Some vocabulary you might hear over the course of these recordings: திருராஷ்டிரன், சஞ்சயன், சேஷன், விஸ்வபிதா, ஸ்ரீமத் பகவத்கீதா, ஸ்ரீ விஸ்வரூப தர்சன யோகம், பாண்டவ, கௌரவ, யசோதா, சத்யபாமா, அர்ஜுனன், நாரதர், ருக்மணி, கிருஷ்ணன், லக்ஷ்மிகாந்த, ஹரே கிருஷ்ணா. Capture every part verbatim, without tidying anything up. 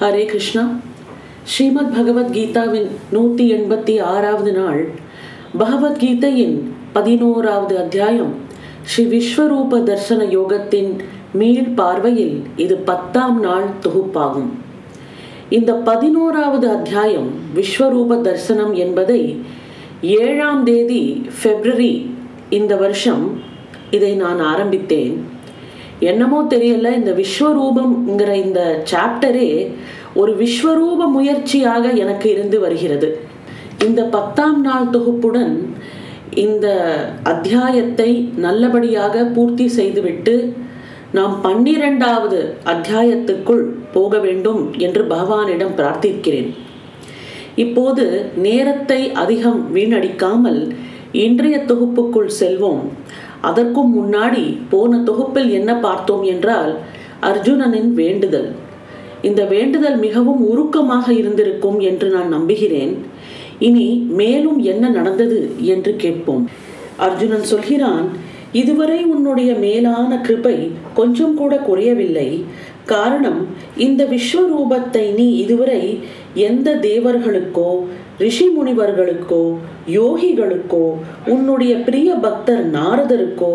ஹரே கிருஷ்ணா. ஸ்ரீமத் பகவத்கீதாவின் நூற்றி எண்பத்தி ஆறாவது நாள். பகவத்கீதையின் பதினோராவது அத்தியாயம் ஸ்ரீ விஸ்வரூப தர்சன யோகத்தின் மீள் பார்வையில் இது பத்தாம் நாள் தொகுப்பாகும். இந்த பதினோராவது அத்தியாயம் விஸ்வரூப தர்சனம் என்பதை ஏழாம் தேதி பிப்ரவரி இந்த வருஷம் இதை நான் ஆரம்பித்தேன். என்னமோ தெரியல, இந்த விஸ்வரூபம்ங்கிற இந்த சாப்டரே ஒரு விஸ்வரூப முயற்சியாக எனக்கு இருந்து வருகிறது. இந்த பத்தாம் நாள் தொகுப்புடன் இந்த அத்தியாயத்தை நல்லபடியாக பூர்த்தி செய்துவிட்டு நாம் பன்னிரெண்டாவது அத்தியாயத்துக்குள் போக வேண்டும் என்று பகவானிடம் பிரார்த்திக்கிறேன். இப்போது நேரத்தை அதிகம் வீணடிக்காமல் இன்றைய தொகுப்புக்குள் செல்வோம். அதற்கும் முன்னாடி போன தொகுப்பில் என்ன பார்த்தோம் என்றால், அர்ஜுனனின் வேண்டுதல். இந்த வேண்டுதல் மிகவும் உருக்கமாக இருந்திருக்கும் என்று நான் நம்புகிறேன். இனி மேலும் என்ன நடந்தது என்று கேட்போம். அர்ஜுனன் சொல்கிறான், இதுவரை உன்னுடைய மேலான கிருபை கொஞ்சம் கூட குறையவில்லை. காரணம், இந்த விஸ்வரூபத்தை நீ இதுவரை எந்த தேவர்களுக்கோ ரிஷி முனிவர்களுக்கோ யோகிகளுக்கோ உன்னுடைய பிரிய பக்தர் நாரதருக்கோ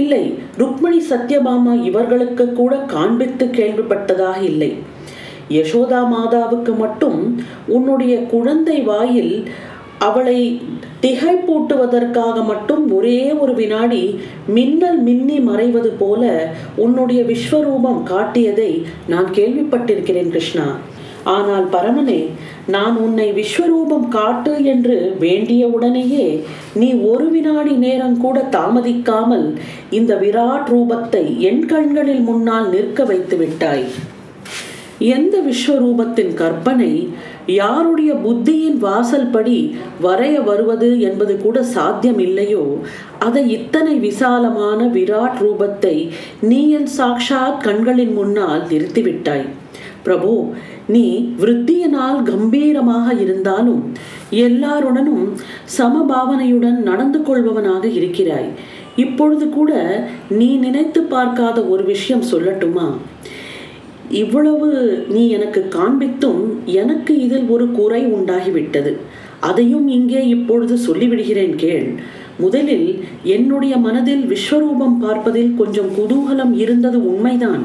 இல்லை ருக்மணி சத்யபாமா இவர்களுக்கு கூட காண்பித்து கேள்விப்பட்டதாக இல்லை. யசோதா மாதாவுக்கு மட்டும் உன்னுடைய குழந்தை வாயில் அவளை திகைப்பூட்டுவதற்காக மட்டும் ஒரே ஒரு வினாடி மின்னல் மின்னி மறைவது போல உன்னுடைய விஸ்வரூபம் காட்டியதை நான் கேள்விப்பட்டிருக்கிறேன் கிருஷ்ணா. ஆனால் பரமனே, நான் உன்னை விஸ்வரூபம் காட்டு என்று வேண்டியவுடனேயே நீ ஒரு வினாடி நேரம் கூட தாமதிக்காமல் இந்த விராட் ரூபத்தை என் கண்களில் முன்னால் நிற்க வைத்து விட்டாய். எந்த விஸ்வரூபத்தின் கற்பனை யாருடைய புத்தியின் வாசல் படி வரைய வருவது என்பது கூட சாத்தியம் இல்லையோ, அதை இத்தனை விசாலமான விராட் ரூபத்தை நீ என் சாக்ஷாத் கண்களின் முன்னால் நிறுத்திவிட்டாய். பிரபு, நீ விருத்தியினால் கம்பீரமாக இருந்தாலும் எல்லாருடனும் சமபாவனையுடன் நடந்து கொள்பவனாக இருக்கிறாய். இப்பொழுது கூட நீ நினைத்து பார்க்காத ஒரு விஷயம் சொல்லட்டுமா? இவ்வளவு நீ எனக்கு காண்பித்தும் எனக்கு இதில் ஒரு குறை உண்டாகிவிட்டது. அதையும் இங்கே இப்பொழுது சொல்லிவிடுகிறேன் கேள். முதலில் என்னுடைய மனதில் விஸ்வரூபம் பார்ப்பதில் கொஞ்சம் குதூகலம் இருந்தது உண்மைதான்.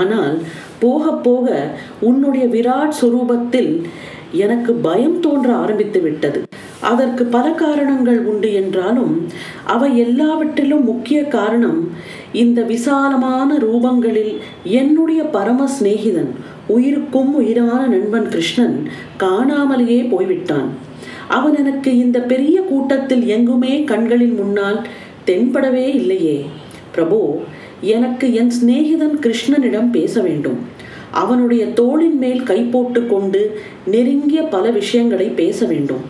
ஆனால் போக போக உன்னுடைய விராட் சுரூபத்தில் எனக்கு பயம் தோன்ற ஆரம்பித்து விட்டது. அதற்கு பல காரணங்கள் உண்டு என்றாலும் அவை எல்லாவற்றிலும் முக்கிய காரணம், இந்த விசாலமான ரூபங்களில் என்னுடைய பரம சிநேகிதன், உயிருக்கும் உயிரான நண்பன் கிருஷ்ணன் காணாமலேயே போய்விட்டான். அவன் எனக்கு இந்த பெரிய கூட்டத்தில் எங்குமே கண்களின் முன்னால் தென்படவே இல்லையே. பிரபு, எனக்கு என் சிநேகிதன் கிருஷ்ணனிடம் பேச வேண்டும். அவனுடைய தோளின் மேல் கை போட்டு கொண்டு நெருங்கிய பல விஷயங்களை பேச வேண்டும்.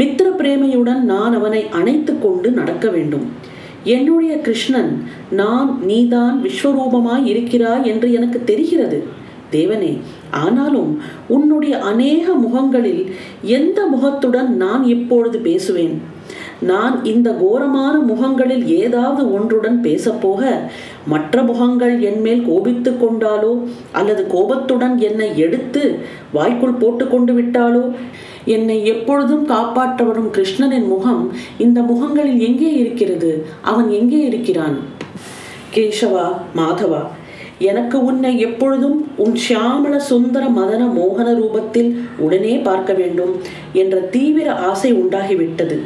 மித்திர பிரேமையுடன் நான் அவனை அணைத்து கொண்டு நடக்க வேண்டும். என்னுடைய கிருஷ்ணன், நான் நீதான் விஸ்வரூபமாய் இருக்கிறாய் என்று எனக்கு தெரிகிறது தேவனே. ஆனாலும் உன்னுடைய அநேக முகங்களில் எந்த முகத்துடன் நான் இப்பொழுது பேசுவேன்? நான் இந்த கோரமான முகங்களில் ஏதாவது ஒன்றுடன் பேசப்போக மற்ற முகங்கள் என்மேல் கோபித்து கொண்டாலோ அல்லது கோபத்துடன் என்னை எடுத்து வாய்க்குள் போட்டு கொண்டு விட்டாலோ? என்னை எப்பொழுதும் காப்பாற்ற வரும் கிருஷ்ணனின் முகம் இந்த முகங்களில் எங்கே இருக்கிறது? அவன் எங்கே இருக்கிறான்? கேசவா மாதவா, எனக்கு உன்னை எப்பொழுதும் உன் சியாமள சுந்தர மதன மோகன ரூபத்தில் உடனே பார்க்க வேண்டும் என்ற தீவிர ஆசை உண்டாகிவிட்டது.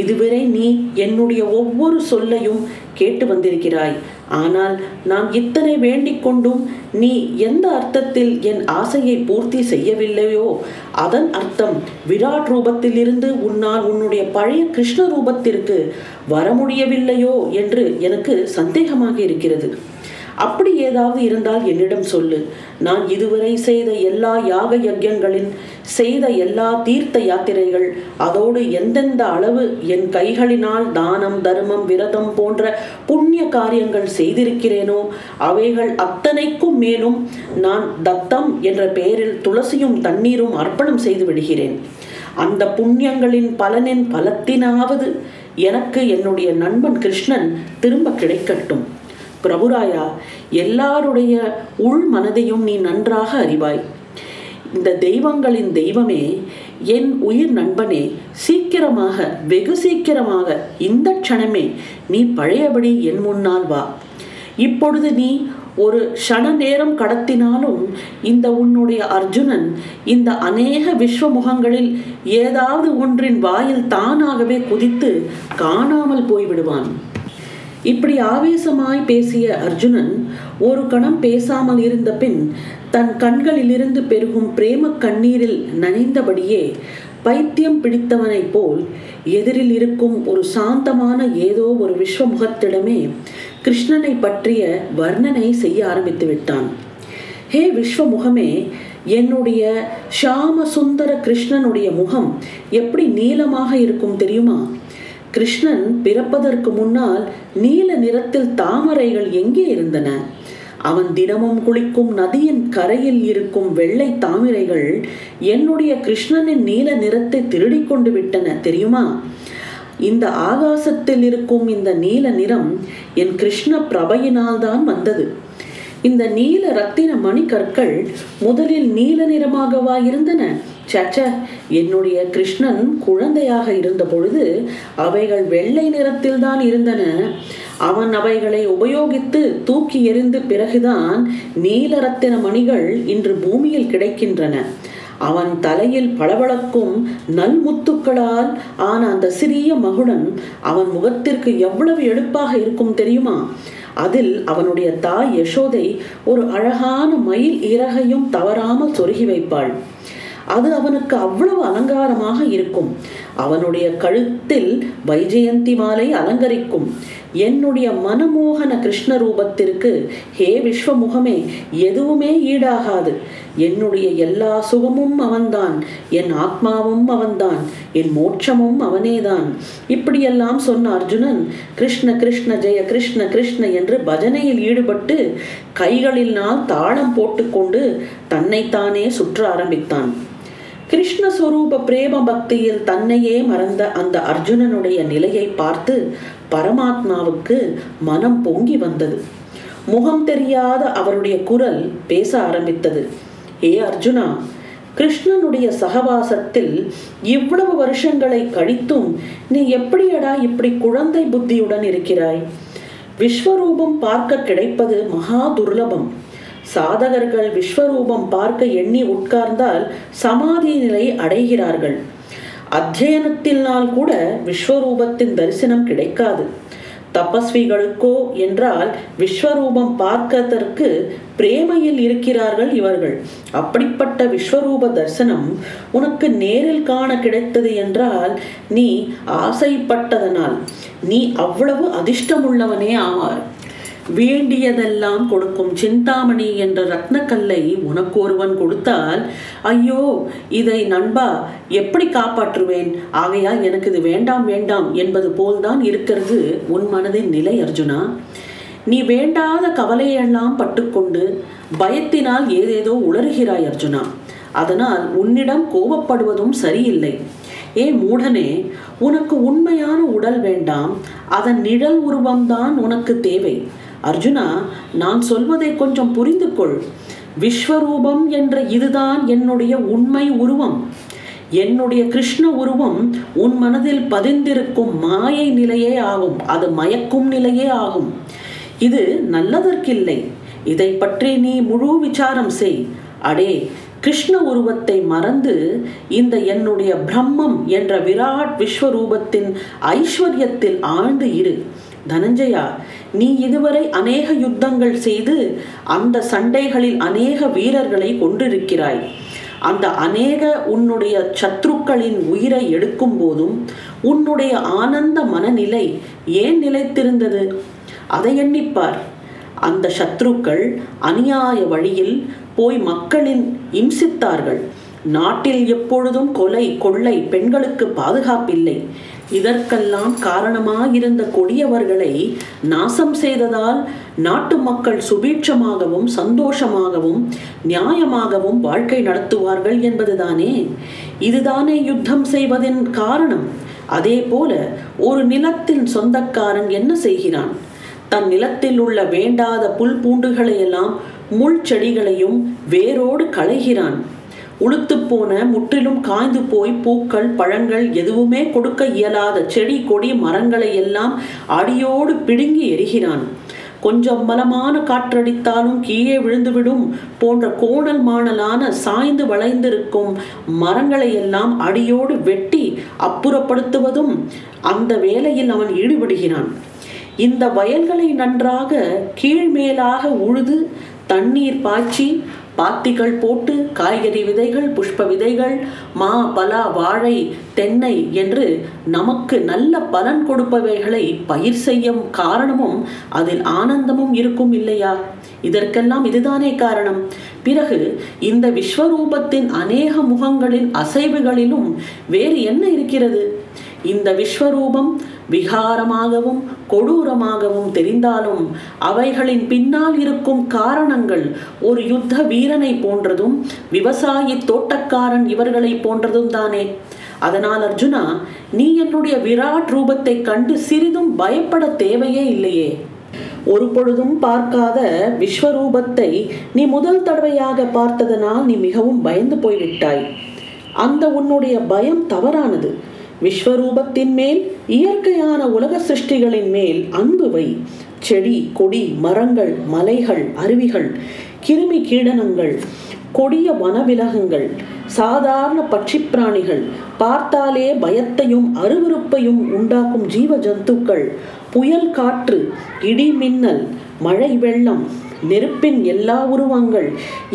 இதுவரை நீ என்னுடைய ஒவ்வொரு சொல்லையும் கேட்டு வந்திருக்கிறாய். ஆனால் நான் இத்தனை வேண்டிக் கொண்டும் நீ எந்த அர்த்தத்தில் என் ஆசையை பூர்த்தி செய்யவில்லையோ அதன் அர்த்தம் விராட் ரூபத்திலிருந்து உன்னால் உன்னுடைய பழைய கிருஷ்ண ரூபத்திற்கு வர முடியவில்லையோ என்று எனக்கு சந்தேகமாக இருக்கிறது. அப்படி ஏதாவது இருந்தால் என்னிடம் சொல்லு. நான் இதுவரை செய்த எல்லா யாக யஜ்யங்களின் செய்த எல்லா தீர்த்த யாத்திரைகள், அதோடு எந்தெந்த அளவு என் கைகளினால் தானம் தர்மம் விரதம் போன்ற புண்ணிய காரியங்கள் செய்திருக்கிறேனோ அவைகள் அத்தனைக்கும் மேலும் நான் தத்தம் என்ற பெயரில் துளசியும் தண்ணீரும் அர்ப்பணம் செய்து விடுகிறேன். அந்த புண்ணியங்களின் பலனின் பலத்தினாவது எனக்கு என்னுடைய நண்பன் கிருஷ்ணன் திரும்ப கிடைக்கட்டும். பிரபுராயா, எல்லாருடைய உள் மனதையும் நீ நன்றாக அறிவாய். இந்த தெய்வங்களின் தெய்வமே, என் உயிர் நண்பனே, சீக்கிரமாக, வெகு சீக்கிரமாக, இந்த க்ஷணமே நீ பழையபடி என் முன்னால் வா. இப்பொழுது நீ ஒரு க்ஷண நேரம் கடத்தினாலும் இந்த உன்னுடைய அர்ஜுனன் இந்த அநேக விஸ்வ முகங்களில் ஏதாவது ஒன்றின் வாயில் தானாகவே குதித்து காணாமல் போய்விடுவான். இப்படி ஆவேசமாய் பேசிய அர்ஜுனன் ஒரு கணம் பேசாமல் இருந்த பின் தன் கண்களிலிருந்து பெருகும் பிரேம கண்ணீரில் நனைந்தபடியே பைத்தியம் பிடித்தவனைப் போல் எதிரில் இருக்கும் ஒரு சாந்தமான ஏதோ ஒரு விஸ்வமுகத்திடமே கிருஷ்ணனை பற்றிய வர்ணனை செய்ய ஆரம்பித்து விட்டான். ஹே விஸ்வமுகமே, என்னுடைய ஷாம சுந்தர கிருஷ்ணனுடைய முகம் எப்படி நீளமாக இருக்கும் தெரியுமா? கிருஷ்ணன் பிறப்பதற்கு முன்னால் நீல நிறத்தில் தாமரைகள் எங்கே இருந்தன? அவன் தினமும் குளிக்கும் நதியின் கரையில் இருக்கும் வெள்ளை தாமரைகள் என்னுடைய கிருஷ்ணனின் நீல நிறத்தை திருடி கொண்டு விட்டன தெரியுமா? இந்த ஆகாசத்தில் இருக்கும் இந்த நீல நிறம் என் கிருஷ்ண பிரபையினால் தான் வந்தது. இந்த நீல ரத்தின மணிக்கற்கள் முதலில் நீல நிறமாகவா இருந்தன? சச்ச, என்னுடைய கிருஷ்ணன் குழந்தையாக இருந்த பொழுது அவைகள் வெள்ளை நிறத்தில் தான் இருந்தன. அவன் அவைகளை உபயோகித்து தூக்கி எறிந்து பிறகுதான் நீல ரத்தின மணிகள் இன்று பூமியில் கிடைக்கின்றன. அவன் தலையில் பளபளக்கும் நல்முத்துக்களால் ஆன அந்த சிறிய மகுடன் அவன் முகத்திற்கு எவ்வளவு எடுப்பாக இருக்கும் தெரியுமா? அதில் அவனுடைய தாய் யசோதை ஒரு அழகான மயில் இறகையும் தவறாமல் சொருகி வைப்பாள். அது அவனுக்கு அவ்வளவு அலங்காரமாக இருக்கும். அவனுடைய கழுத்தில் வைஜெயந்தி மாலை அலங்கரிக்கும். என்னுடைய மனமோகன கிருஷ்ண ரூபத்திற்கு ஹே விஸ்வமுகமே எதுவுமே ஈடாகாது. என்னுடைய எல்லா சுகமும் அவன்தான், என் ஆத்மாவும் அவன்தான், என் மோட்சமும் அவனேதான். இப்படியெல்லாம் சொன்ன அர்ஜுனன் கிருஷ்ண கிருஷ்ண ஜெய கிருஷ்ண கிருஷ்ண என்று பஜனையில் ஈடுபட்டு கைகளினால் தாளம் போட்டுக்கொண்டு தன்னைத்தானே சுற்ற ஆரம்பித்தான். கிருஷ்ணஸ்வரூப பிரேம பக்தியில் தன்னையே மறந்த அந்த அர்ஜுனனுடைய நிலையை பார்த்து பரமாத்மாவுக்கு மனம் பொங்கி வந்தது. முகம் தெரியாத அவருடைய குரல் பேச ஆரம்பித்தது. ஏ அர்ஜுனா, கிருஷ்ணனுடைய சகவாசத்தில் இவ்வளவு வருஷங்களை கழித்தும் நீ எப்படியடா இப்படி குழந்தை புத்தியுடன் இருக்கிறாய்? விஸ்வரூபம் பார்க்க கிடைப்பது மகா துர்லபம். சாதகர்கள் விஸ்வரூபம் பார்க்க எண்ணி உட்கார்ந்தால் சமாதி நிலை அடைகிறார்கள். அத்தியனத்தினால் கூட விஸ்வரூபத்தின் தரிசனம் கிடைக்காது. தபஸ்விகளுக்கோ என்றால் விஸ்வரூபம் பார்க்கதற்கு பிரேமையில் இருக்கிறார்கள் இவர்கள். அப்படிப்பட்ட விஸ்வரூப தரிசனம் உனக்கு நேரில் காண கிடைத்தது என்றால் நீ ஆசைப்பட்டதனால் நீ அவ்வளவு அதிர்ஷ்டமுள்ளவனே ஆவார். வேண்டியதெல்லாம் கொடுக்கும் சிந்தாமணி என்ற ரத்னக்கல்லை உனக்கு ஒருவன் கொடுத்தால், ஐயோ இதை நண்பா எப்படி காப்பாற்றுவேன், ஆகையால் எனக்கு இது வேண்டாம் வேண்டாம் என்பது போல்தான் இருக்கிறது உன் மனதின் நிலை. அர்ஜுனா, நீ வேண்டாத கவலையெல்லாம் பட்டுக்கொண்டு பயத்தினால் ஏதேதோ உளறுகிறாய். அர்ஜுனா, அதனால் உன்னிடம் கோபப்படுவதும் சரியில்லை. ஏ மூடனே, உனக்கு உண்மையான உடல் வேண்டாம், அதன் நிழல் உருவம்தான் உனக்கு தேவை. அர்ஜுனா, நான் சொல்வதை கொஞ்சம் புரிந்து கொள். விஸ்வரூபம் என்ற இதுதான் என்னுடைய உண்மை உருவம். என்னுடைய கிருஷ்ண உருவம் உன் மனதில் பதிந்திருக்கும் மாயை நிலையே ஆகும். அது மயக்கும் நிலையே ஆகும். இது நல்லதற்கில்லை. இதை பற்றி நீ முழு விசாரம் செய். அடே, கிருஷ்ண உருவத்தை மறந்து இந்த என்னுடைய பிரம்மம் என்ற விராட் விஸ்வரூபத்தின் ஐஸ்வர்யத்தில் ஆழ்ந்து இரு. தனஞ்சயா, நீ இதுவரை அநேக யுத்தங்கள் செய்து அந்த சண்டைகளில் அநேக வீரர்களை கொண்டிருக்கிறாய். அந்த அநேக உன்னுடைய சத்ருக்களின் உயிரை எடுக்கும் போதும் உன்னுடைய ஆனந்த மனநிலை ஏன் நிலைத்திருந்தது? அதை எண்ணிப்பார். அந்த சத்ருக்கள் அநியாய வழியில் போய் மக்களின் இம்சித்தார்கள். நாட்டில் எப்பொழுதும் கொலை கொள்ளை, பெண்களுக்கு பாதுகாப்பில்லை. இதற்கெல்லாம் காரணமாயிருந்த கொடியவர்களை நாசம் செய்ததால் நாட்டு மக்கள் சுபீட்சமாகவும் சந்தோஷமாகவும் நியாயமாகவும் வாழ்க்கை நடத்துவார்கள் என்பதுதானே. இதுதானே யுத்தம் செய்வதின் காரணம். அதே போல ஒரு நிலத்தின் சொந்தக்காரன் என்ன செய்கிறான்? தன் நிலத்தில் உள்ள வேண்டாத புல் பூண்டுகளையெல்லாம் முள் செடிகளையும் வேரோடு களைகிறான். உளுத்து போன, முற்றிலும் காய்ந்து போய் பூக்கள் பழங்கள் எதுவுமே கொடுக்க இயலாத செடி கொடி மரங்களை எல்லாம் அடியோடு பிடுங்கி எரிகிறான். கொஞ்சம் பலமான காற்றடித்தாலும் கீழே விழுந்துவிடும் போன்ற கோணல் மாணலான சாய்ந்து வளைந்திருக்கும் மரங்களை எல்லாம் அடியோடு வெட்டி அப்புறப்படுத்துவதும் அந்த வேலையில் அவன் ஈடுபடுகிறான். இந்த வயல்களை நன்றாக கீழ்மேலாக உழுது தண்ணீர் பாய்ச்சி பாத்திகள் போட்டு காய்கறி விதைகள், புஷ்ப விதைகள், மா, பலா, வாழை, தென்னை என்று நமக்கு நல்ல பலன் கொடுப்பவைகளை பயிர் செய்யும் காரணமும் அதில் ஆனந்தமும் இருக்கும் இல்லையா? இதற்கெல்லாம் இதுதானே காரணம். பிறகு இந்த விஸ்வரூபத்தின் அநேக முகங்களின் அசைவுகளிலும் வேறு என்ன இருக்கிறது? இந்த விஸ்வரூபம் விகாரமாகவும் கொடூரமாகவும் தெரிந்தாலும் அவைகளின் பின்னால் இருக்கும் காரணங்கள் ஒரு யுத்த வீரனை போன்றதும் விவசாயி தோட்டக்காரன் இவர்களை போன்றதும் தானே. அதனால் அர்ஜுனா, நீ என்னுடைய விராட் ரூபத்தை கண்டு சிறிதும் பயப்பட தேவையே இல்லையே. ஒரு பொழுதும் பார்க்காத விஸ்வரூபத்தை நீ முதல் தடவையாக பார்த்ததனால் நீ மிகவும் பயந்து போய்விட்டாய். அந்த உன்னுடைய பயம் தவறானது. விஸ்வரூபத்தின் மேல், இயற்கையான உலக சிருஷ்டிகளின் மேல் அன்பு வை. செடி கொடி மரங்கள் மலைகள் அருவிகள் கிருமி கீடனங்கள் கொடிய வனவிலகங்கள் சாதாரண பட்சி பிராணிகள் பார்த்தாலே பயத்தையும் அருவருப்பையும் உண்டாக்கும் ஜீவ ஜந்துக்கள் புயல் காற்று இடி மின்னல் மழை வெள்ளம் நெருப்பின் எல்லா உருவங்கள்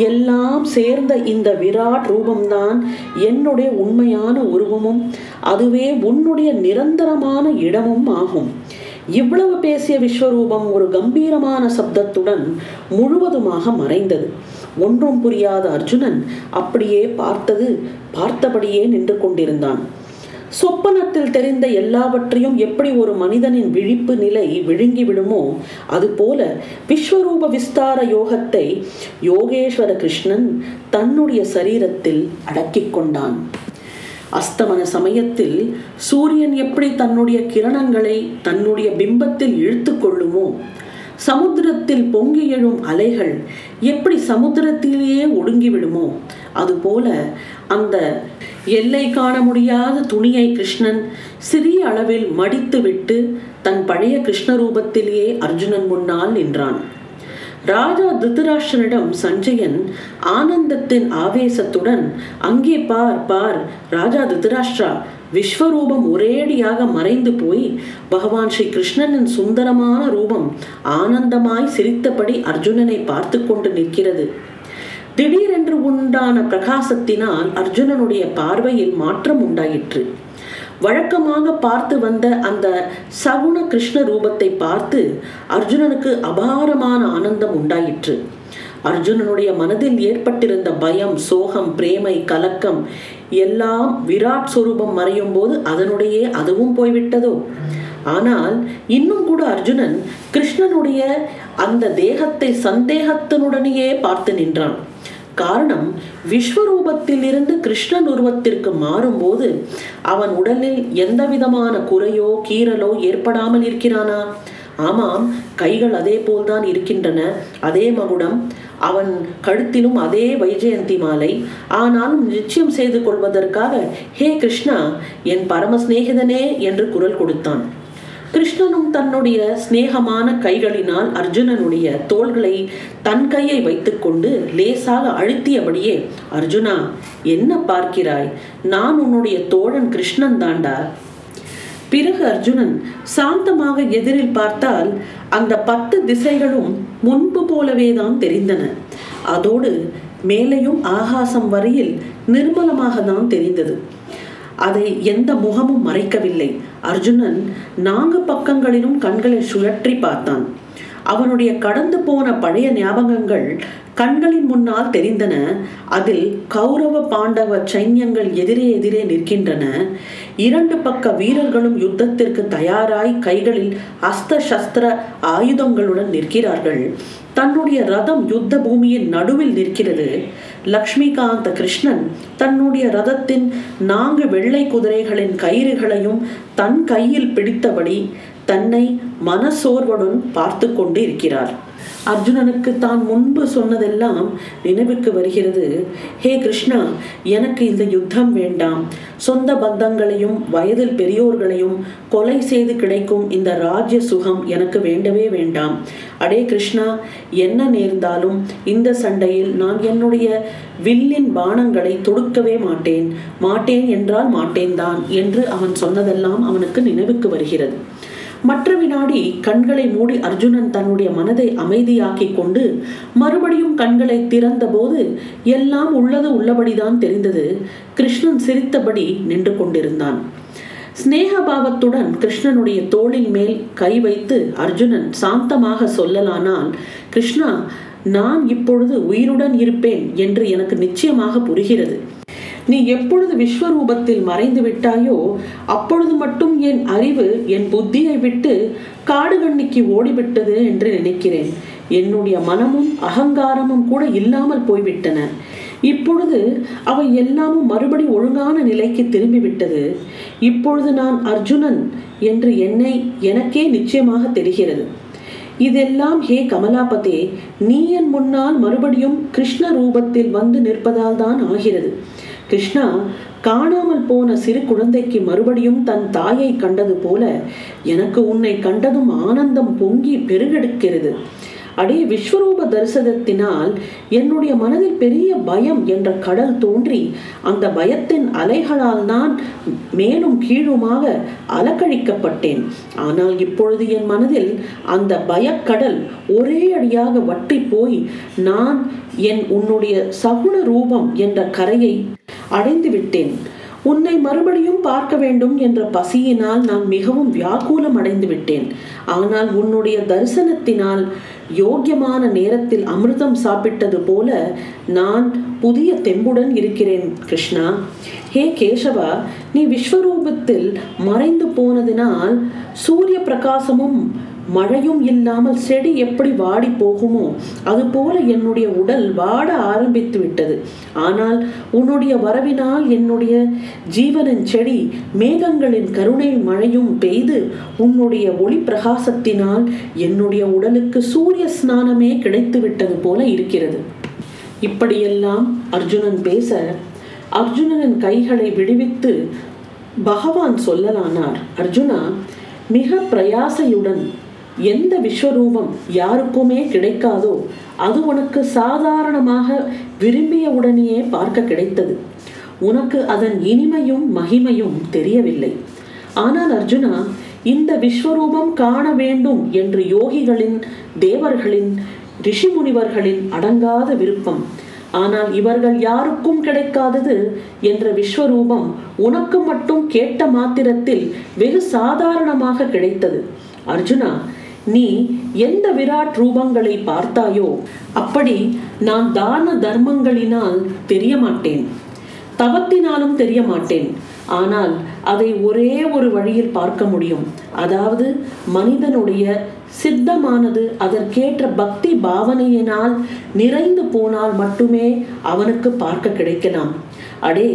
எல்லாம் சேர்ந்த இந்த விராட் ரூபம்தான் என்னுடைய உண்மையான உருவமும் அதுவே உன்னுடைய நிரந்தரமான இடமும் ஆகும். இவ்வளவு பேசிய விஸ்வரூபம் ஒரு கம்பீரமான சப்தத்துடன் முழுவதுமாக மறைந்தது. ஒன்றும் புரியாத அர்ஜுனன் அப்படியே பார்த்தது பார்த்தபடியே நின்று கொண்டிருந்தான். சொப்பனத்தில் தெரிந்த எல்லாவற்றையும் எப்படி ஒரு மனிதனின் விழிப்பு நிலை விழுங்கிவிடுமோ அதுபோல விஸ்வரூப விஸ்தார யோகத்தை யோகேஸ்வர கிருஷ்ணன் தன்னுடைய சரீரத்தில் அடக்கிக் கொண்டான். அஸ்தமன சமயத்தில் சூரியன் எப்படி தன்னுடைய கிரணங்களை தன்னுடைய பிம்பத்தில் இழுத்து கொள்ளுமோ, சமுத்திரத்தில் பொங்கி எழும் அலைகள் எப்படி சமுத்திரத்திலேயே ஒடுங்கிவிடுமோ அதுபோல அந்த எல்லை காண முடியாத துணியை கிருஷ்ணன் சிறிய அளவில் மடித்து விட்டு தன் பழைய கிருஷ்ண ரூபத்திலேயே அர்ஜுனன் முன்னால் நின்றான். ராஜா திருராஷ்டிரனிடம் சஞ்சயன் ஆனந்தத்தின் ஆவேசத்துடன், அங்கே பார் பார் ராஜா திருராஷ்டிரா, விஸ்வரூபம் ஒரேடியாக மறைந்து போய் பகவான் ஸ்ரீ கிருஷ்ணனின் சுந்தரமான ரூபம் ஆனந்தமாய் சிரித்தபடி அர்ஜுனனை பார்த்து கொண்டு நிற்கிறது. திடீரென்று உண்டான பிரகாசத்தினால் அர்ஜுனனுடைய பார்வையில் மாற்றம் உண்டாயிற்று. வழக்கமாக பார்த்து வந்த அந்த சகுண கிருஷ்ண ரூபத்தை பார்த்து அர்ஜுனனுக்கு அபாரமான ஆனந்தம் உண்டாயிற்று. அர்ஜுனனுடைய மனதில் ஏற்பட்டிருந்த பயம், சோகம், பிரேமை, கலக்கம் எல்லாம் விராட் சொரூபம் மறையும் போது அதனுடைய அதுவும் போய்விட்டதோ? ஆனால் இன்னும் கூட அர்ஜுனன் கிருஷ்ணனுடைய அந்த தேகத்தை சந்தேகத்தினுடனேயே பார்த்து நின்றான். காரணம், விஸ்வரூபத்தில் இருந்து கிருஷ்ணன் உருவத்திற்கு மாறும்போது அவன் உடலில் எந்த விதமான குறையோ கீறலோ ஏற்படாமல் இருக்கிறானா? ஆமாம், கைகள் அதே போல்தான் இருக்கின்றன, அதே மகுடம், அவன் கழுத்திலும் அதே வைஜெயந்தி மாலை. ஆனாலும் நிச்சயம் செய்து கொள்வதற்காக, ஹே கிருஷ்ணா, என் பரம சிநேகிதனே என்று குரல் கொடுத்தான். கிருஷ்ணனும் தன்னுடைய சிநேகமான கைகளினால் அர்ஜுனனுடைய தோள்களை தன் கையை வைத்துக்கொண்டு லேசாக அழுத்தியபடியே, அர்ஜுனா, என்ன பார்க்கிறாய்? நான் உன்னுடைய தோழன் கிருஷ்ணன் தாண்டா. பிறகு அர்ஜுனன் சாந்தமாக எதிரில் பார்த்தால் அந்த பத்து திசைகளும் முன்பு போலவே தான் தெரிந்தன. அதோடு மேலையும் ஆகாசம் வரையில் நிர்மலமாக தான் தெரிந்தது. அதை எந்த முகமும் மறைக்கவில்லை. அர்ஜுனன் நான்கு பக்கங்களிலும் கண்களை சுழற்றி பார்த்தான். அவனுடைய கடந்து போன பழைய ஞாபகங்கள் கண்களின் முன்னால் தெரிந்தன. அதில் கௌரவ பாண்டவ சைன்யங்கள் எதிரே எதிரே நிற்கின்றன. இரண்டு பக்க வீரர்களும் யுத்தத்திற்கு தயாராய் கைகளில் அஸ்த சஸ்திர ஆயுதங்களுடன் நிற்கிறார்கள். தன்னுடைய ரதம் யுத்த பூமியின் நடுவில் நிற்கிறது. லக்ஷ்மிகாந்த கிருஷ்ணன் தன்னுடைய ரதத்தின் நான்கு வெள்ளை குதிரைகளின் கயிறுகளையும் தன் கையில் பிடித்தபடி தன்னை மனசோர்வுடன் பார்த்து கொண்டு இருக்கிறார். அர்ஜுனனுக்கு தான் முன்பு சொன்னதெல்லாம் நினைவுக்கு வருகிறது. ஹே கிருஷ்ணா, எனக்கு இந்த யுத்தம் வேண்டாம். சொந்த பந்தங்களையும் வயதில் பெரியோர்களையும் கொலை செய்து கிடைக்கும் இந்த ராஜ்ய சுகம் எனக்கு வேண்டவே வேண்டாம். அடே கிருஷ்ணா, என்ன நேர்ந்தாலும் இந்த சண்டையில் நான் என்னுடைய வில்லின் பானங்களை தொடுக்கவே மாட்டேன். மாட்டேன் என்றால் மாட்டேன்தான் என்று அவன் சொன்னதெல்லாம் அவனுக்கு நினைவுக்கு வருகிறது. மற்ற வினாடி கண்களை மூடி அர்ஜுனன் தன்னுடைய மனதை அமைதியாக்கி கொண்டு மறுபடியும் கண்களை திறந்த போது எல்லாம் உள்ளது உள்ளபடிதான் தெரிந்தது. கிருஷ்ணன் சிரித்தபடி நின்று கொண்டிருந்தான். ஸ்நேகபாவத்துடன் கிருஷ்ணனுடைய தோளின் மேல் கை வைத்து அர்ஜுனன் சாந்தமாக சொல்லலானால், கிருஷ்ணா, நான் இப்பொழுது உயிருடன் இருப்பேன் என்று எனக்கு நிச்சயமாக புரிகிறது. நீ எப்பொழுது விஸ்வரூபத்தில் மறைந்து விட்டாயோ அப்பொழுது மட்டும் என் அறிவு என் புத்தியை விட்டு காடுகண்ணிக்கு ஓடிவிட்டது என்று நினைக்கிறேன். என்னுடைய மனமும் அகங்காரமும் கூட இல்லாமல் போய்விட்டன. இப்பொழுது அவை எல்லாமும் மறுபடி ஒழுங்கான நிலைக்கு திரும்பிவிட்டது. இப்பொழுது நான் அர்ஜுனன் என்று என்னை எனக்கே நிச்சயமாக தெரிகிறது. இதெல்லாம் ஹே கமலாபதே, நீ என் முன்னால் மறுபடியும் கிருஷ்ண ரூபத்தில் வந்து நிற்பதால் தான் ஆகிறது. கிருஷ்ணா, காணாமல் போன சிறு குழந்தைக்கு மறுபடியும் தன் தாயை கண்டது போல எனக்கு உன்னை கண்டதும் ஆனந்தம் பொங்கி பெருகெடுக்கிறது. அடே விஸ்வரூப தரிசனத்தினால் என்னுடைய மனதில் பெரிய பயம் என்ற கடல் தோன்றி அந்த பயத்தின் அலைகளால் நான் மேலும் கீழுமாக அலக்கழிக்கப்பட்டேன். ஆனால் இப்பொழுது என் மனதில் அந்த பயக்கடல் ஒரே அடியாக வற்றி போய் நான் என் உன்னுடைய சகுண ரூபம் என்ற கரையை அடைந்து விட்டேன். உன்னை மறுபடியும் பார்க்க வேண்டும் என்ற பசியினால் நான் மிகவும் வியாக்குலம் அடைந்து விட்டேன். ஆனால் உன்னுடைய தரிசனத்தினால் யோக்கியமான நேரத்தில் அமிர்தம் சாப்பிட்டது போல நான் புதிய தெம்புடன் இருக்கிறேன். கிருஷ்ணா, ஹே கேசவா, நீ விஸ்வரூபத்தில் மறைந்து போனதினால் சூரிய பிரகாசமும் மழையும் இல்லாமல் செடி எப்படி வாடி போகுமோ அதுபோல என்னுடைய உடல் வாட ஆரம்பித்து விட்டது. ஆனால் உன்னுடைய வரவினால் என்னுடைய ஜீவனின் செடி மேகங்களின் கருணை மழையும் பெய்து உன்னுடைய ஒளி பிரகாசத்தினால் என்னுடைய உடலுக்கு சூரிய ஸ்நானமே கிடைத்து விட்டது போல இருக்கிறது. இப்படியெல்லாம் அர்ஜுனன் பேச அர்ஜுனனின் கைகளை விடுவித்து பகவான் சொல்லலானார், அர்ஜுனா, மிக பிரயாசையுடன் எந்த விஸ்வரூபம் யாருக்குமே கிடைக்காதோ அது உனக்கு சாதாரணமாக விரும்பியவுடனேயே பார்க்க கிடைத்தது. உனக்கு அதன் இனிமையும் மகிமையும் தெரியவில்லை. ஆனால் அர்ஜுனா, இந்த விஸ்வரூபம் காண வேண்டும் என்று யோகிகளின், தேவர்களின், ரிஷி முனிவர்களின் அடங்காத விருப்பம். ஆனால் இவர்கள் யாருக்கும் கிடைக்காதது என்ற விஸ்வரூபம் உனக்கு மட்டும் கேட்ட மாத்திரத்தில் வெகு சாதாரணமாக கிடைத்தது. அர்ஜுனா, நீ எந்த விராட் ரூபங்களை பார்த்தாயோ அப்படி நான் தான தர்மங்களினால் தெரிய மாட்டேன், தவத்தினாலும் தெரிய மாட்டேன். ஆனால் அதை ஒரே ஒரு வழியில் பார்க்க முடியும். அதாவது மனிதனுடைய சித்தமானது அதற்கேற்ற பக்தி பாவனையினால் நிறைந்து போனால் மட்டுமே அவனுக்கு பார்க்க கிடைக்கலாம். அடே,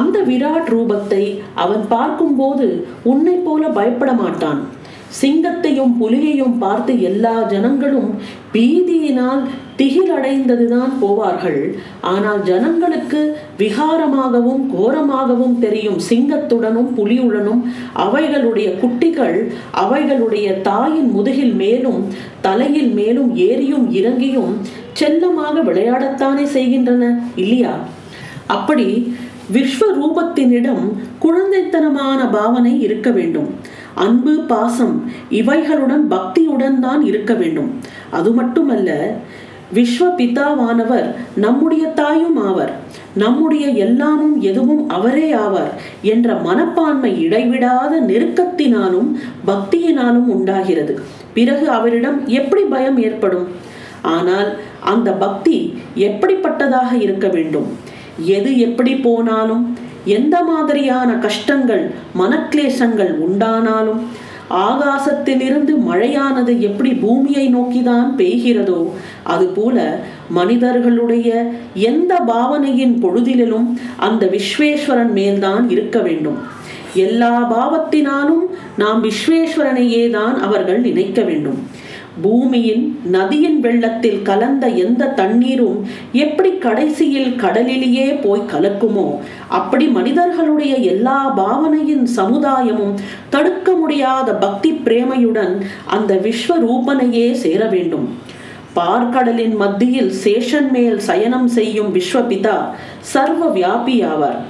அந்த விராட் ரூபத்தை அவன் பார்க்கும்போது உன்னை போல பயப்பட மாட்டான். சிங்கத்தையும் புலியையும் பார்த்து எல்லா ஜனங்களும் பீதியினால் திகிலடைந்ததுதான் போவார்கள். ஆனால் ஜனங்களுக்கு விகாரமாகவும் கோரமாகவும் தெரியும் சிங்கத்துடனும் புலியுடனும் அவைகளுடைய குட்டிகள் அவைகளுடைய தாயின் முதுகில் மேலும் தலையில் மேலும் ஏறியும் இறங்கியும் செல்லமாக விளையாடத்தானே செய்கின்றன, இல்லையா? அப்படி விஸ்வரூபத்தினிடம் குழந்தைத்தனமான பாவனை இருக்க வேண்டும். அன்பு, பாசம் இவைகளுடன் பக்தியுடன் தான் இருக்க வேண்டும். அது மட்டுமல்ல, விஸ்வபிதாவானவர் நம்முடைய தாயும் ஆவர், நம்முடைய எல்லாமும் எதுவும் அவரே ஆவார் என்ற மனப்பான்மை இடைவிடாத நெருக்கத்தினாலும் பக்தியினாலும் உண்டாகிறது. பிறகு அவரிடம் எப்படி பயம் ஏற்படும்? ஆனால் அந்த பக்தி எப்படிப்பட்டதாக இருக்க வேண்டும்? எது எப்படி போனாலும், எந்த மாதிரியான கஷ்டங்கள், மனக்லேசங்கள் உண்டானாலும், ஆகாசத்திலிருந்து மழையானது எப்படி பூமியை நோக்கிதான் பெய்கிறதோ அதுபோல மனிதர்களுடைய எந்த பாவனையின் பொழுதிலும் அந்த விஸ்வேஸ்வரன் மேல்தான் இருக்க வேண்டும். எல்லா பாவத்தினாலும் நாம் விஸ்வேஸ்வரனையே தான் அவர்கள் நினைக்க வேண்டும். பூமியின் நதியின் வெள்ளத்தில் கலந்த எந்த தண்ணீரும் எப்படி கடைசியில் கடலிலேயே போய் கலக்குமோ அப்படி மனிதர்களுடைய எல்லா பாவனையின் சமுதாயமும் தடுக்க முடியாத பக்தி பிரேமையுடன் அந்த விஸ்வரூபனையே சேர வேண்டும். பார்க்கடலின் மத்தியில் சேஷன் மேல் சயனம் செய்யும் விஸ்வபிதா சர்வ வியாபி ஆவார்.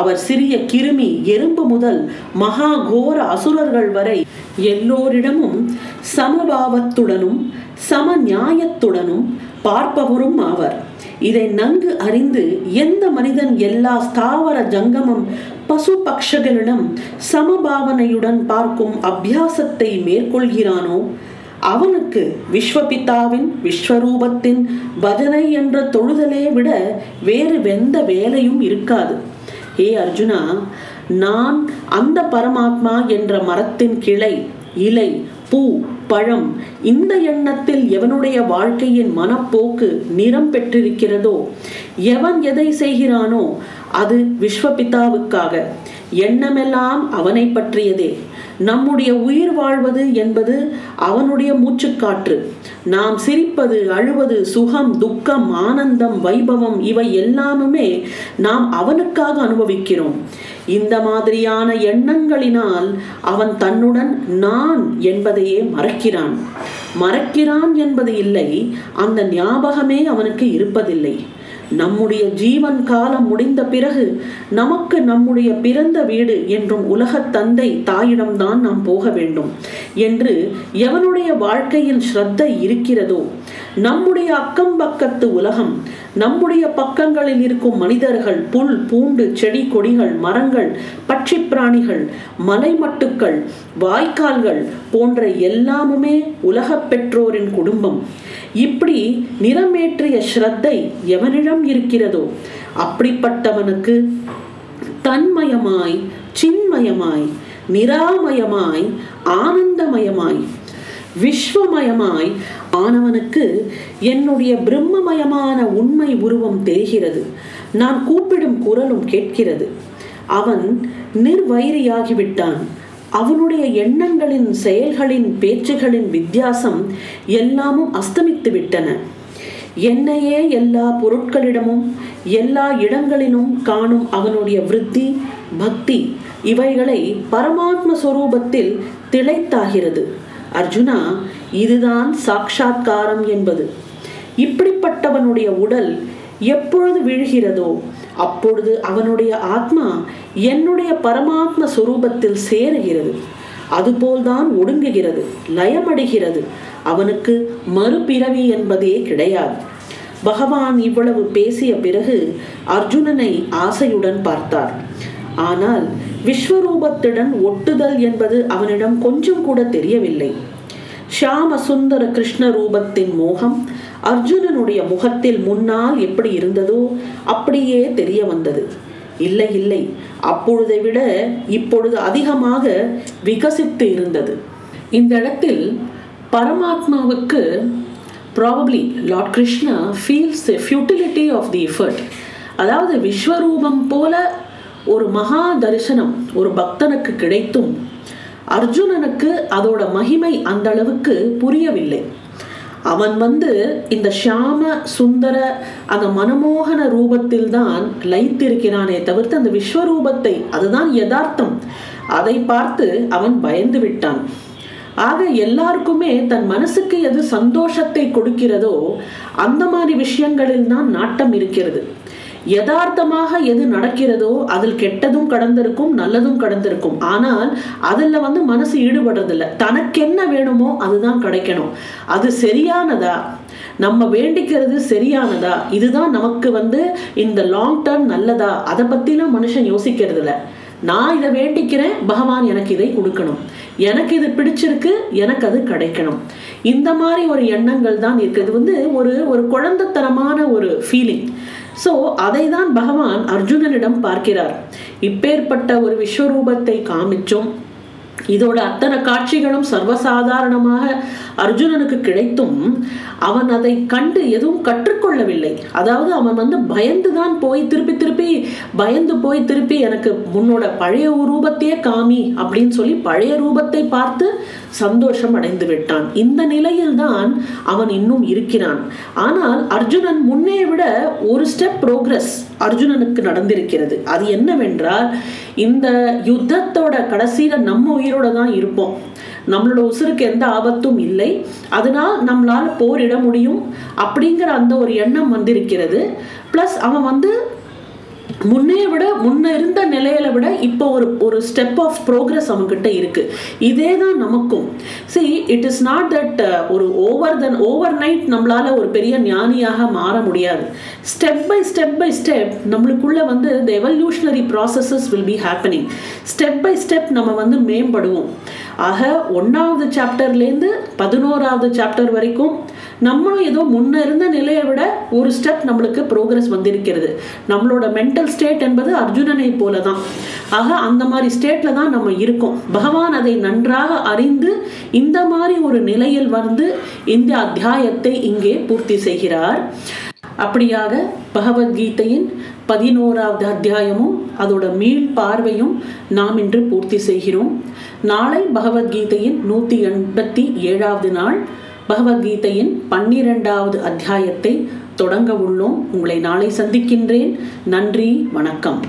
அவர் சிறிய கிருமி எறும்பு முதல் மகா கோர அசுரர்கள் வரை எல்லோரிடமும் சமபாவத்துடனும் சம நியாயத்துடனும் பார்ப்பவரும் ஆவர். இதை நன்கு அறிந்து எந்த மனிதன் எல்லா ஸ்தாவர ஜங்கமம் பசு பக்ஷகளிடம் சமபாவனையுடன் பார்க்கும் அபியாசத்தை மேற்கொள்கிறானோ அவனுக்கு விஸ்வபிதாவின் விஸ்வரூபத்தின் பஜனை என்ற தொழுதலே விட வேறு எந்த வேலையும் இருக்காது. ஹே அர்ஜுனா, நான் அந்த பரமாத்மா என்ற மரத்தின் கிளை, இலை, பூ, பழம் இந்த எண்ணத்தில் எவனுடைய வாழ்க்கையின் மனப்போக்கு நிறம் பெற்றிருக்கிறதோ, எவன் எதை செய்கிறானோ அது விஸ்வபிதாவுக்காக. எண்ணமெல்லாம் அவனை பற்றியதே. நம்முடைய உயிர் வாழ்வது என்பது அவனுடைய மூச்சுக்காற்று. நாம் சிரிப்பது, அழுவது, சுகம், துக்கம், ஆனந்தம், வைபவம் இவை எல்லாமுமே நாம் அவனுக்காக அனுபவிக்கிறோம். இந்த மாதிரியான எண்ணங்களினால் அவன் தன்னுடன் நான் என்பதையே மறக்கிறான். மறக்கிறான் என்பது இல்லை, அந்த ஞாபகமே அவனுக்கு இருப்பதில்லை. நம்முடைய ஜீவன் காலம் முடிந்த பிறகு நமக்கு நம்முடைய பிறந்த வீடு என்றும் உலகத் தந்தை தாயிடம்தான் நாம் போக வேண்டும் என்று எவனுடைய வாழ்க்கையில் ஸ்ரத்தை இருக்கிறதோ, நம்முடைய அக்கம் பக்கத்து உலகம், நம்முடைய பக்கங்களில் இருக்கும் மனிதர்கள், புல் பூண்டு செடி கொடிகள், மரங்கள், பட்சி பிராணிகள், மலைமட்டுக்கள், வாய்க்கால்கள் போன்ற எல்லாமுமே உலகப் பெற்றோரின் குடும்பம். இப்படி நிறமேற்றிய ஸ்ரத்தை எவனிடம் இருக்கிறதோ அப்படிப்பட்டவனுக்கு தன்மயமாய், சின்மயமாய், நிராமயமாய், ஆனந்தமயமாய், விஸ்வமயமாய் ஆனவனுக்கு என்னுடைய பிரம்மமயமான உண்மை உருவம் தெரிகிறது. நான் கூப்பிடும் குரலும் கேட்கிறது. அவன் நிர்வைரியாகிவிட்டான். அவனுடைய எண்ணங்களின், செயல்களின், பேச்சுகளின் வித்தியாசம் எல்லாமும் அஸ்தமித்து விட்டன. என்னையே எல்லா பொருட்களிடமும் எல்லா இடங்களிலும் காணும் அவனுடைய விருத்தி, பக்தி இவைகளை பரமாத்ம சொரூபத்தில் திளைத்தாகிறது. அர்ஜுனா, இதுதான் சாட்சாத்காரம் என்பது. இப்படிப்பட்டவனுடைய உடல் எப்பொழுது வீழ்கிறதோ அப்பொழுது அவனுடைய ஆத்மா என்னுடைய பரமாத்ம சொரூபத்தில் சேருகிறது. அதுபோல்தான் ஒடுங்குகிறது, லயமடைகிறது. அவனுக்கு மறுபிறவி என்பதே கிடையாது. பகவான் இவ்வளவு பேசிய பிறகு அர்ஜுனனை ஆசையுடன் பார்த்தார். ஆனால் விஸ்வரூபத்துடன் ஒட்டுதல் என்பது அவனிடம் கொஞ்சம் கூட தெரியவில்லை. ஷியாம சுந்தர கிருஷ்ண ரூபத்தின் மோகம் அர்ஜுனனுடைய முகத்தில் முன்னால் எப்படி இருந்ததோ அப்படியே தெரிய வந்தது. இல்லை இல்லை, அப்பொழுதை விட இப்பொழுது அதிகமாக விகசித்து இருந்தது. இந்த இடத்தில் பரமாத்மாவுக்கு probably Lord Krishna feels the futility of the effort. அதாவது விஸ்வரூபம் போல ஒரு மகா தரிசனம் ஒரு பக்தனுக்கு கிடைத்தும் அர்ஜுனனுக்கு அதோட மகிமை அந்த அளவுக்கு புரியவில்லை. அவன் வந்து இந்த ஷியாம சுந்தர அந்த மனமோகன ரூபத்தில் தான் லயித்திருக்கிறானே தவிர்த்து அந்த விஸ்வரூபத்தை, அதுதான் யதார்த்தம், அதை பார்த்து அவன் பயந்து விட்டான். ஆக எல்லாருக்குமே தன் மனசுக்கு எது சந்தோஷத்தை கொடுக்கிறதோ அந்த மாதிரி விஷயங்களில் தான் நாட்டம் இருக்கிறது. யதார்த்தமாக எது நடக்கிறதோ அதில் கெட்டதும் கடந்திருக்கும், நல்லதும் கடந்திருக்கும். ஆனால் அதில் வந்து மனசு ஈடுபடுறதில்லை. தனக்கு என்ன வேணுமோ அதுதான் கிடைக்கணும். அது சரியானதா, நம்ம வேண்டிக்கிறது சரியானதா, இதுதான் நமக்கு வந்து இந்த லாங் டேர்ம் நல்லதா, அதை பற்றிலாம் மனுஷன் யோசிக்கிறது இல்லை. நான் இதை வேண்டிக்கிறேன், பகவான் எனக்கு இதை கொடுக்கணும், எனக்கு இது பிடிச்சிருக்கு, எனக்கு அது கிடைக்கணும். இந்த மாதிரி ஒரு எண்ணங்கள் தான் இருக்குது. இது வந்து ஒரு ஒரு குழந்தைத்தனமான ஒரு ஃபீலிங். ஸோ அதை தான் பகவான் அர்ஜுனனிடம் பார்க்கிறார். இப்பேற்பட்ட ஒரு விஸ்வரூபத்தை காமிச்சும் இதோட அத்தனை காட்சிகளும் சர்வசாதாரணமாக அர்ஜுனனுக்கு கிடைத்தும் அவன் அதை கண்டு எதுவும் கற்றுக்கொள்ளவில்லை. அதாவது அவன் வந்து பயந்துதான் போய் திருப்பி திருப்பி பயந்து போய் திருப்பி எனக்கு உன்னோட பழைய ரூபத்தையே காமி அப்படின்னு சொல்லி பழைய ரூபத்தை பார்த்து சந்தோஷம் அடைந்து விட்டான். இந்த நிலையில்தான் அவன் இன்னும் இருக்கிறான். ஆனால் அர்ஜுனன் முன்னே விட ஒரு ஸ்டெப் ப்ரோக்ரஸ் அர்ஜுனனுக்கு நடந்திருக்கிறது. அது என்னவென்றால், இந்த யுத்தத்தோட கடைசியில நம்ம உயிரோட தான் இருப்போம், நம்மளோட உசுருக்கு எந்த ஆபத்தும் இல்லை, அதனால் நம்மளால போரிட முடியும் அப்படிங்கிற அந்த ஒரு எண்ணம் வந்திருக்கிறது. பிளஸ் அவன் வந்து முன்னே விட முன்ன இருந்த நிலையில விட இப்போ ஒரு ஒரு ஸ்டெப் ஆஃப் ப்ரோக்ரஸ் அவங்ககிட்ட இருக்கு. இதே தான் நமக்கும். see, it is not that ஒரு ஓவர் தென் ஓவர் நைட் நம்மளால ஒரு பெரிய ஞானியாக மாற முடியாது. Step by step by step நம்மளுக்குள்ள வந்து the evolutionary processes will be happening. Step by step நம்ம வந்து மேம்படுவோம். ஆக ஒன்றாவது சாப்டர்லேருந்து பதினோராவது சாப்டர் வரைக்கும் நம்மளும் ஏதோ முன்ன இருந்த நிலையை விட ஒரு ஸ்டெப் நம்மளுக்கு ப்ரோக்ரஸ் வந்திருக்கிறது. நம்மளோட மென்டல் ஸ்டேட் என்பது அர்ஜுனனை போல தான். ஆக அந்த மாதிரி ஸ்டேட்டில் தான் நம்ம இருக்கோம். பகவான் அதை நன்றாக அறிந்து இந்த மாதிரி ஒரு நிலையில் வந்து இந்த அத்தியாயத்தை இங்கே பூர்த்தி செய்கிறார். அப்படியாக பகவத்கீதையின் பதினோராவது அத்தியாயமும் அதோட மீள் பார்வையும் நாம் இன்று பூர்த்தி செய்கிறோம். நாளை பகவத்கீதையின் நூற்றி எண்பத்தி ஏழாவது நாள் பகவத்கீதையின் பன்னிரெண்டாவது அத்தியாயத்தை தொடங்க உள்ளோம். உங்களை நாளை சந்திக்கின்றேன். நன்றி, வணக்கம்.